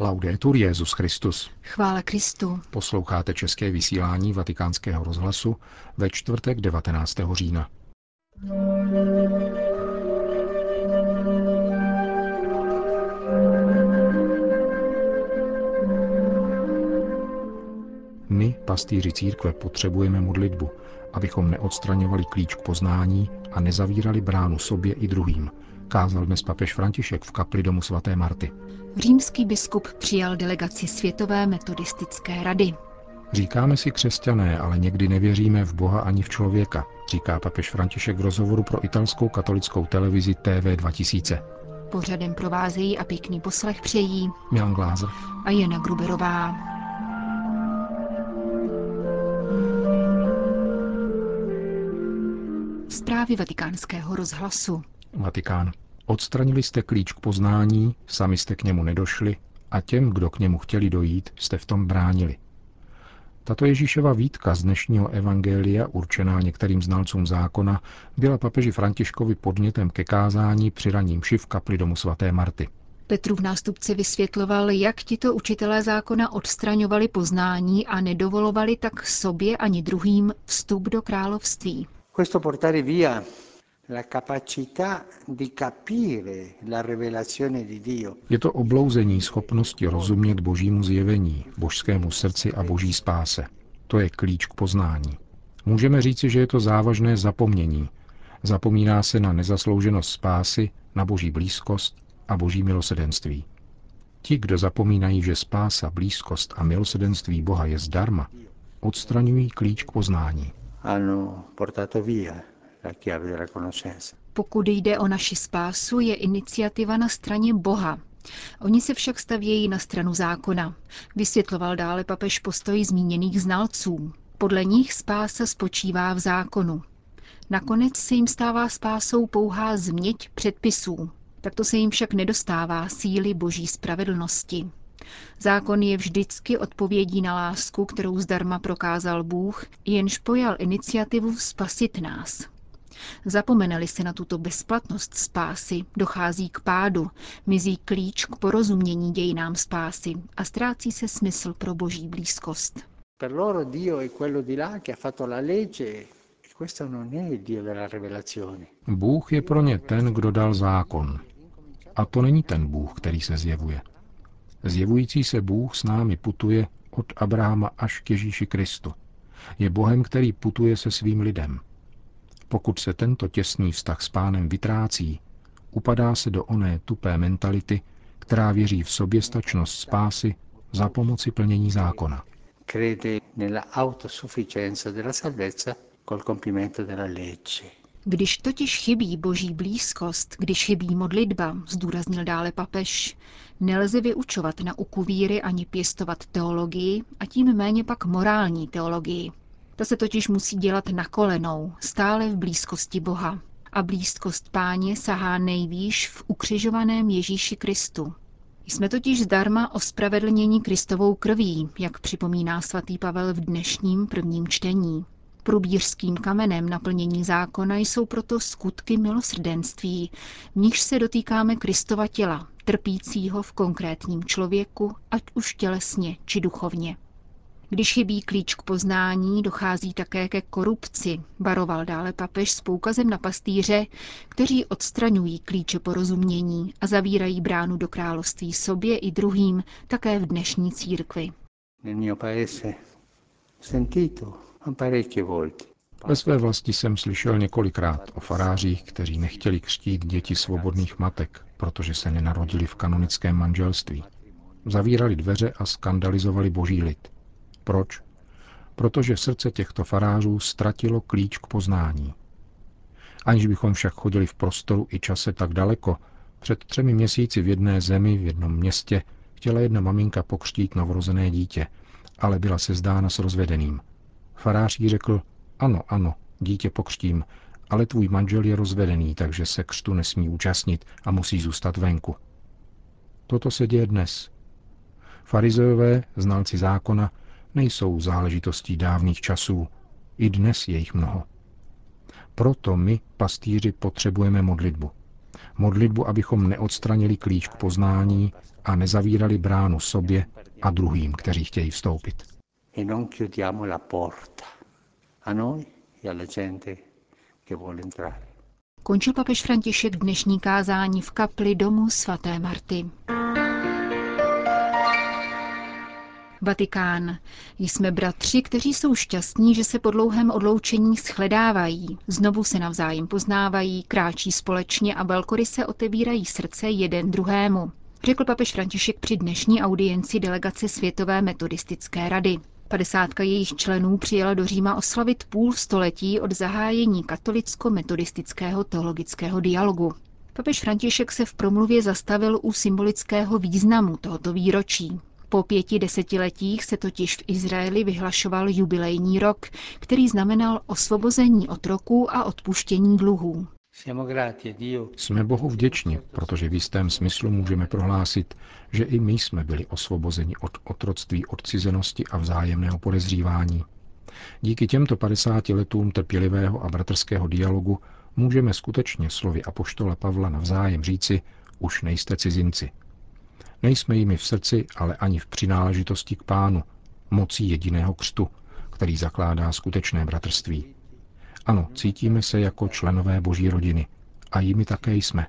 Laudetur Jesus Christus. Chvála Kristu. Posloucháte české vysílání Vatikánského rozhlasu ve čtvrtek 19. října. My, pastýři církve, potřebujeme modlitbu, abychom neodstraňovali klíč k poznání a nezavírali bránu sobě i druhým, kázal dnes papež František v kapli domu sv. Marty. Římský biskup přijal delegaci Světové metodistické rady. Říkáme si křesťané, ale někdy nevěříme v Boha ani v člověka, říká papež František v rozhovoru pro italskou katolickou televizi TV 2000. Pořadem provázejí a pěkný poslech přejí Milan Glázev a Jana Gruberová. Zprávy Vatikánského rozhlasu. Vatikán. Odstranili jste klíč k poznání, sami jste k němu nedošli a těm, kdo k němu chtěli dojít, jste v tom bránili. Tato Ježíševa výtka z dnešního evangelia, určená některým znalcům zákona, byla papeži Františkovi podnětem ke kázání při raním šiv kapli domu sv. Marty. Petrův nástupce vysvětloval, jak tito učitelé zákona odstraňovali poznání a nedovolovali tak sobě ani druhým vstup do království. Questo portare via la capacità di capire la rivelazione di Dio. Je to oblouzení schopnosti rozumět božímu zjevení, božskému srdci a boží spáse. To je klíč k poznání. Můžeme říci, že je to závažné zapomnění. Zapomíná se na nezaslouženost spásy, na boží blízkost a boží milosrdenství. Ti, kdo zapomínají, že spása, blízkost a milosrdenství Boha je zdarma, odstraňují klíč k poznání. Pokud jde o naši spásu, je iniciativa na straně Boha. Oni se však stavějí na stranu zákona. Vysvětloval dále papež postoj zmíněných znalců. Podle nich spása spočívá v zákonu. Nakonec se jim stává spásou pouhá změť předpisů. Takto se jim však nedostává síly boží spravedlnosti. Zákon je vždycky odpovědí na lásku, kterou zdarma prokázal Bůh, jenž pojal iniciativu spasit nás. Zapomeneli se na tuto bezplatnost spásy, dochází k pádu, mizí klíč k porozumění dějinám spásy a ztrácí se smysl pro boží blízkost. Bůh je pro ně ten, kdo dal zákon. A to není ten Bůh, který se zjevuje. Zjevující se Bůh s námi putuje od Abrahama až k Ježíši Kristu. Je Bohem, který putuje se svým lidem. Pokud se tento těsný vztah s Pánem vytrácí, upadá se do oné tupé mentality, která věří v soběstačnost spásy za pomoci plnění zákona. Když totiž chybí boží blízkost, když chybí modlitba, zdůraznil dále papež, nelze vyučovat nauku víry ani pěstovat teologii a tím méně pak morální teologii. Ta se totiž musí dělat na kolenou, stále v blízkosti Boha. A blízkost Páně sahá nejvýš v ukřižovaném Ježíši Kristu. Jsme totiž zdarma ospravedlněni Kristovou krví, jak připomíná svatý Pavel v dnešním prvním čtení. Průbířským kamenem naplnění zákona jsou proto skutky milosrdenství, v nichž se dotýkáme Kristova těla, trpícího v konkrétním člověku, ať už tělesně či duchovně. Když chybí klíč k poznání, dochází také ke korupci, varoval dále papež s poukazem na pastýře, kteří odstraňují klíče porozumění a zavírají bránu do království sobě i druhým, také v dnešní církvi. Ve své vlasti jsem slyšel několikrát o farářích, kteří nechtěli křtít děti svobodných matek, protože se nenarodili v kanonickém manželství. Zavírali dveře a skandalizovali boží lid. Proč? Protože srdce těchto farářů ztratilo klíč k poznání. Aniž bychom však chodili v prostoru i čase tak daleko, před 3 měsíci v jedné zemi, v jednom městě, chtěla jedna maminka pokřtít novorozené dítě, ale byla sezdána s rozvedeným. Farář jí řekl, ano, dítě pokřtím, ale tvůj manžel je rozvedený, takže se křtu nesmí účastnit a musí zůstat venku. Toto se děje dnes. Farizejové, znalci zákona, nejsou záležitostí dávných časů. I dnes je jich mnoho. Proto my, pastýři, potřebujeme modlitbu. Modlitbu, abychom neodstranili klíč k poznání a nezavírali bránu sobě a druhým, kteří chtějí vstoupit. Končil papež František dnešní kázání v kapli domu svaté Marty. Vatikán. Jsme bratři, kteří jsou šťastní, že se po dlouhém odloučení shledávají. Znovu se navzájem poznávají, kráčí společně a velkoryse otevírají srdce jeden druhému, řekl papež František při dnešní audienci delegace Světové metodistické rady. 50 jejich členů přijela do Říma oslavit půl století od zahájení katolicko-metodistického teologického dialogu. Papež František se v promluvě zastavil u symbolického významu tohoto výročí. Po 5 desetiletích se totiž v Izraeli vyhlašoval jubilejní rok, který znamenal osvobození otroků a odpuštění dluhů. Jsme Bohu vděční, protože v jistém smyslu můžeme prohlásit, že i my jsme byli osvobozeni od otroctví, odcizenosti a vzájemného podezřívání. Díky těmto 50 letům trpělivého a bratrského dialogu můžeme skutečně slovy apoštola Pavla navzájem říci, už nejste cizinci. Nejsme jimi v srdci, ale ani v přináležitosti k Pánu, mocí jediného křtu, který zakládá skutečné bratrství. Ano, cítíme se jako členové Boží rodiny a jimi také jsme.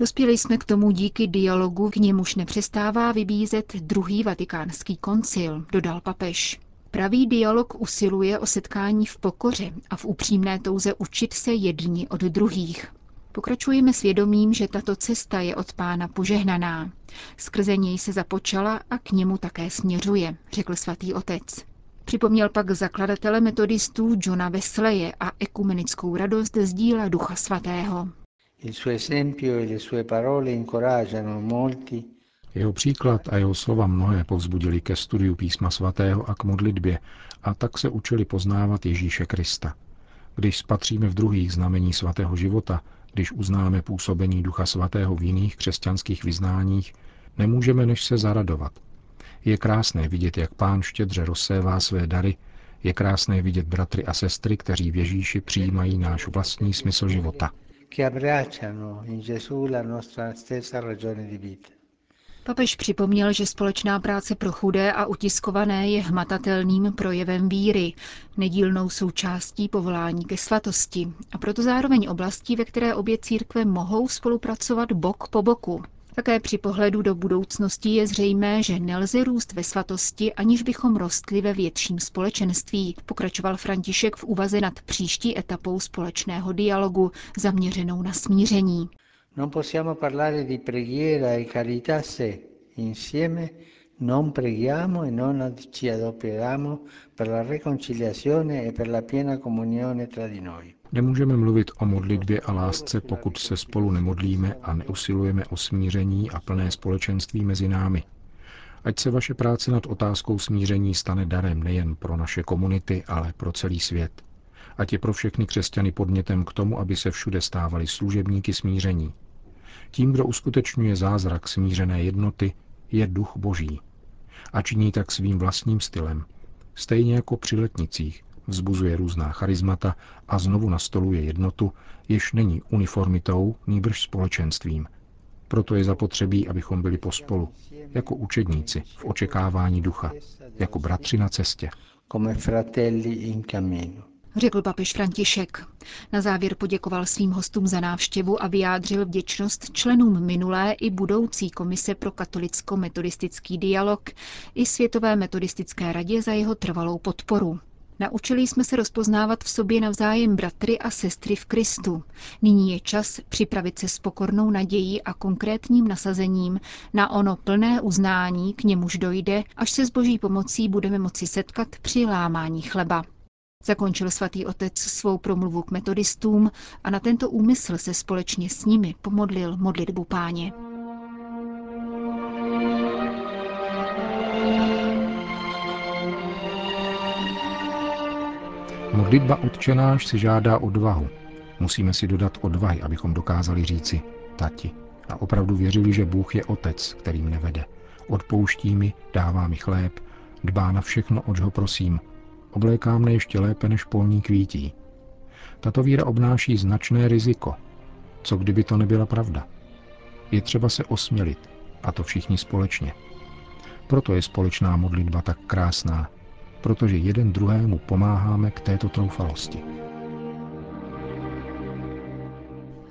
Dospěli jsme k tomu díky dialogu, k němuž nepřestává vybízet druhý vatikánský koncil, dodal papež. Pravý dialog usiluje o setkání v pokoře a v upřímné touze učit se jedni od druhých. Pokračujeme s vědomím, že tato cesta je od Pána požehnaná. Skrze něj se započala a k němu také směřuje, řekl svatý otec. Připomněl pak zakladatele metodistů Johna Wesleye a ekumenickou radost z díla Ducha Svatého. Jeho příklad a jeho slova mnohé povzbudili ke studiu písma svatého a k modlitbě a tak se učili poznávat Ježíše Krista. Když spatříme v druhých znamení svatého života, když uznáme působení Ducha Svatého v jiných křesťanských vyznáních, nemůžeme než se zaradovat. Je krásné vidět, jak Pán štědře rozsévá své dary, je krásné vidět bratry a sestry, kteří v Ježíši přijímají náš vlastní smysl života. Papež připomněl, že společná práce pro chudé a utiskované je hmatatelným projevem víry, nedílnou součástí povolání ke svatosti a proto zároveň oblastí, ve které obě církve mohou spolupracovat bok po boku. Také při pohledu do budoucnosti je zřejmé, že nelze růst ve svatosti, aniž bychom rostli ve větším společenství, pokračoval František v úvaze nad příští etapou společného dialogu, zaměřenou na smíření. Non possiamo parlare di preghiera e carità se insieme non preghiamo e non ci adoperiamo per la riconciliazione e per la piena comunione tra di noi. Nemůžeme mluvit o modlitbě a lásce, pokud se spolu nemodlíme a neusilujeme o smíření a plné společenství mezi námi. Ať se vaše práce nad otázkou smíření stane darem nejen pro naše komunity, ale pro celý svět. Ať je pro všechny křesťany podnětem k tomu, aby se všude stávali služebníky smíření. Tím, kdo uskutečňuje zázrak smířené jednoty, je Duch Boží. A činí tak svým vlastním stylem. Stejně jako při letnicích vzbuzuje různá charismata a znovu nastoluje jednotu, jež není uniformitou, nýbrž společenstvím. Proto je zapotřebí, abychom byli pospolu, jako učedníci v očekávání ducha, jako bratři na cestě. Řekl papež František. Na závěr poděkoval svým hostům za návštěvu a vyjádřil vděčnost členům minulé i budoucí komise pro katolicko-metodistický dialog i Světové metodistické radě za jeho trvalou podporu. Naučili jsme se rozpoznávat v sobě navzájem bratry a sestry v Kristu. Nyní je čas připravit se s pokornou nadějí a konkrétním nasazením na ono plné uznání, k němuž dojde, až se s Boží pomocí budeme moci setkat při lámání chleba. Zakončil svatý otec svou promluvu k metodistům a na tento úmysl se společně s nimi pomodlil modlitbu Páně. Modlitba Otčenáš si žádá odvahu. Musíme si dodat odvahy, abychom dokázali říci tati a opravdu věřili, že Bůh je otec, který mne vede. Odpouští mi, dává mi chléb, dbá na všechno, oč ho prosím. Obléká mne ještě lépe než polní kvítí. tato víra obnáší značné riziko. Co kdyby to nebyla pravda? Je třeba se osmělit, a to všichni společně. Proto je společná modlitba tak krásná, protože jeden druhému pomáháme k této troufalosti.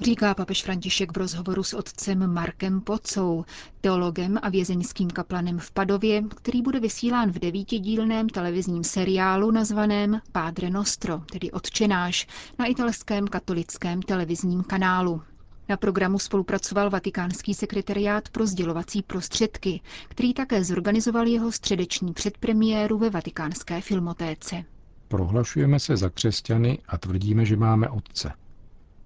Říká papež František v rozhovoru s otcem Markem Pocou, teologem a vězeňským kaplanem v Padově, který bude vysílán v 9dílném televizním seriálu nazvaném Padre Nostro, tedy Otčenáš, na italském katolickém televizním kanálu. Na programu spolupracoval Vatikánský sekretariát pro sdělovací prostředky, který také zorganizoval jeho středeční předpremiéru ve Vatikánské filmotéce. Prohlašujeme se za křesťany a tvrdíme, že máme otce.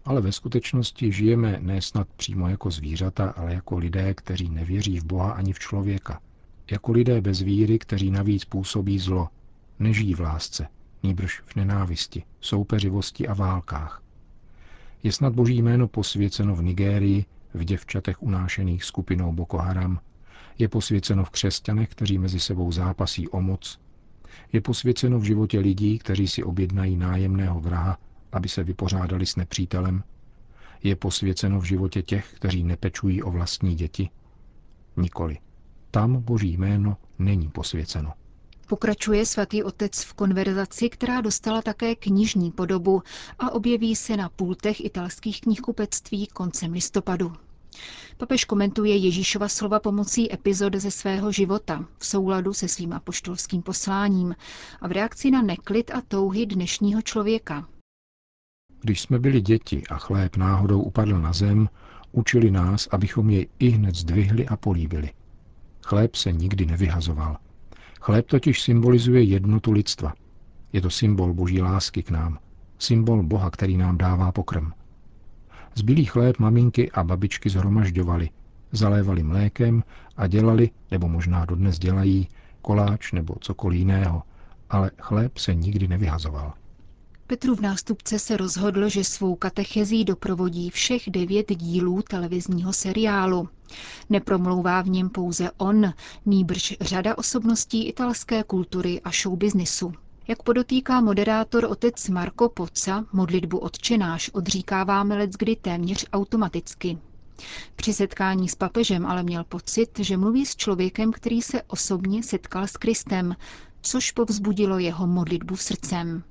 Ale ve skutečnosti žijeme ne snad přímo jako zvířata, ale jako lidé, kteří nevěří v Boha ani v člověka. Jako lidé bez víry, kteří navíc působí zlo, nežijí v lásce, nýbrž v nenávisti, soupeřivosti a válkách. Je snad Boží jméno posvěceno v Nigérii, v děvčatech unášených skupinou Boko Haram. Je posvěceno v křesťanech, kteří mezi sebou zápasí o moc. Je posvěceno v životě lidí, kteří si objednají nájemného vraha, aby se vypořádali s nepřítelem. Je posvěceno v životě těch, kteří nepečují o vlastní děti? Nikoli. Tam Boží jméno není posvěceno. Pokračuje svatý otec v konverzaci, která dostala také knižní podobu a objeví se na pultech italských knihkupectví koncem listopadu. Papež komentuje Ježíšova slova pomocí epizod ze svého života v souladu se svým apoštolským posláním a v reakci na neklid a touhy dnešního člověka. Když jsme byli děti a chléb náhodou upadl na zem, učili nás, abychom jej ihned zdvihli a políbili. Chléb se nikdy nevyhazoval. Chléb totiž symbolizuje jednotu lidstva. Je to symbol Boží lásky k nám, symbol Boha, který nám dává pokrm. Zbylý chléb maminky a babičky zhromažďovali, zalévali mlékem a dělali, nebo možná dodnes dělají, koláč nebo cokoliv jiného, ale chléb se nikdy nevyhazoval. Petrův nástupce se rozhodl, že svou katechezí doprovodí všech 9 dílů televizního seriálu. Nepromlouvá v něm pouze on, nýbrž řada osobností italské kultury a showbiznisu. Jak podotýká moderátor otec Marko Poca, modlitbu Otčenáš odříkáváme leckdy téměř automaticky. Při setkání s papežem ale měl pocit, že mluví s člověkem, který se osobně setkal s Kristem, což povzbudilo jeho modlitbu srdcem.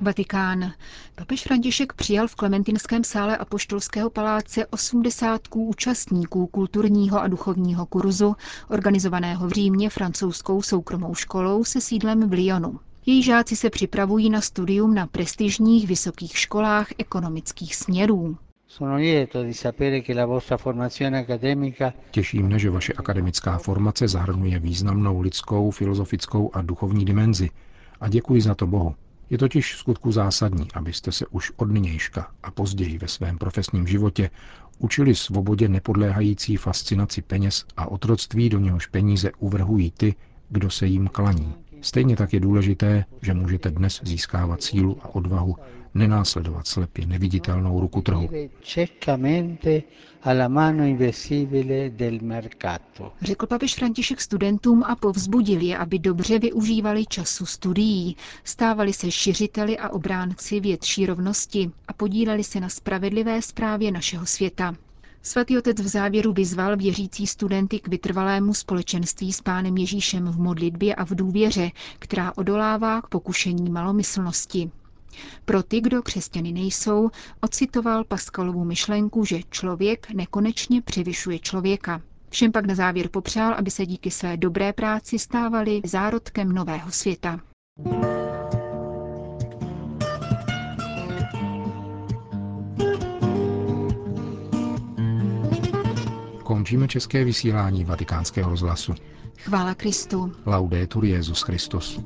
Vatikán. Papež František přijal v Klementinském sále Apoštolského paláce 80 účastníků kulturního a duchovního kurzu, organizovaného v Římě francouzskou soukromou školou se sídlem v Lyonu. Její žáci se připravují na studium na prestižních vysokých školách ekonomických směrů. Těší mne, že vaše akademická formace zahrnuje významnou lidskou, filozofickou a duchovní dimenzi. A děkuji za to Bohu. Je totiž v skutku zásadní, abyste se už od nynějška a později ve svém profesním životě učili svobodě nepodléhající fascinaci peněz a otroctví, do něhož peníze uvrhují ty, kdo se jim klaní. Stejně tak je důležité, že můžete dnes získávat sílu a odvahu nenásledovat slepě neviditelnou ruku trhu. Řekl papež František studentům a povzbudil je, aby dobře využívali času studií, stávali se šiřiteli a obránci větší rovnosti a podíleli se na spravedlivé správě našeho světa. Svatý otec v závěru vyzval věřící studenty k vytrvalému společenství s Pánem Ježíšem v modlitbě a v důvěře, která odolává k pokušení malomyslnosti. Pro ty, kdo křesťany nejsou, ocitoval Paskalovu myšlenku, že člověk nekonečně převyšuje člověka. Všem pak na závěr popřál, aby se díky své dobré práci stávali zárodkem nového světa. Končíme české vysílání Vatikánského rozhlasu. Chvála Kristu. Laudetur Jesus Christus.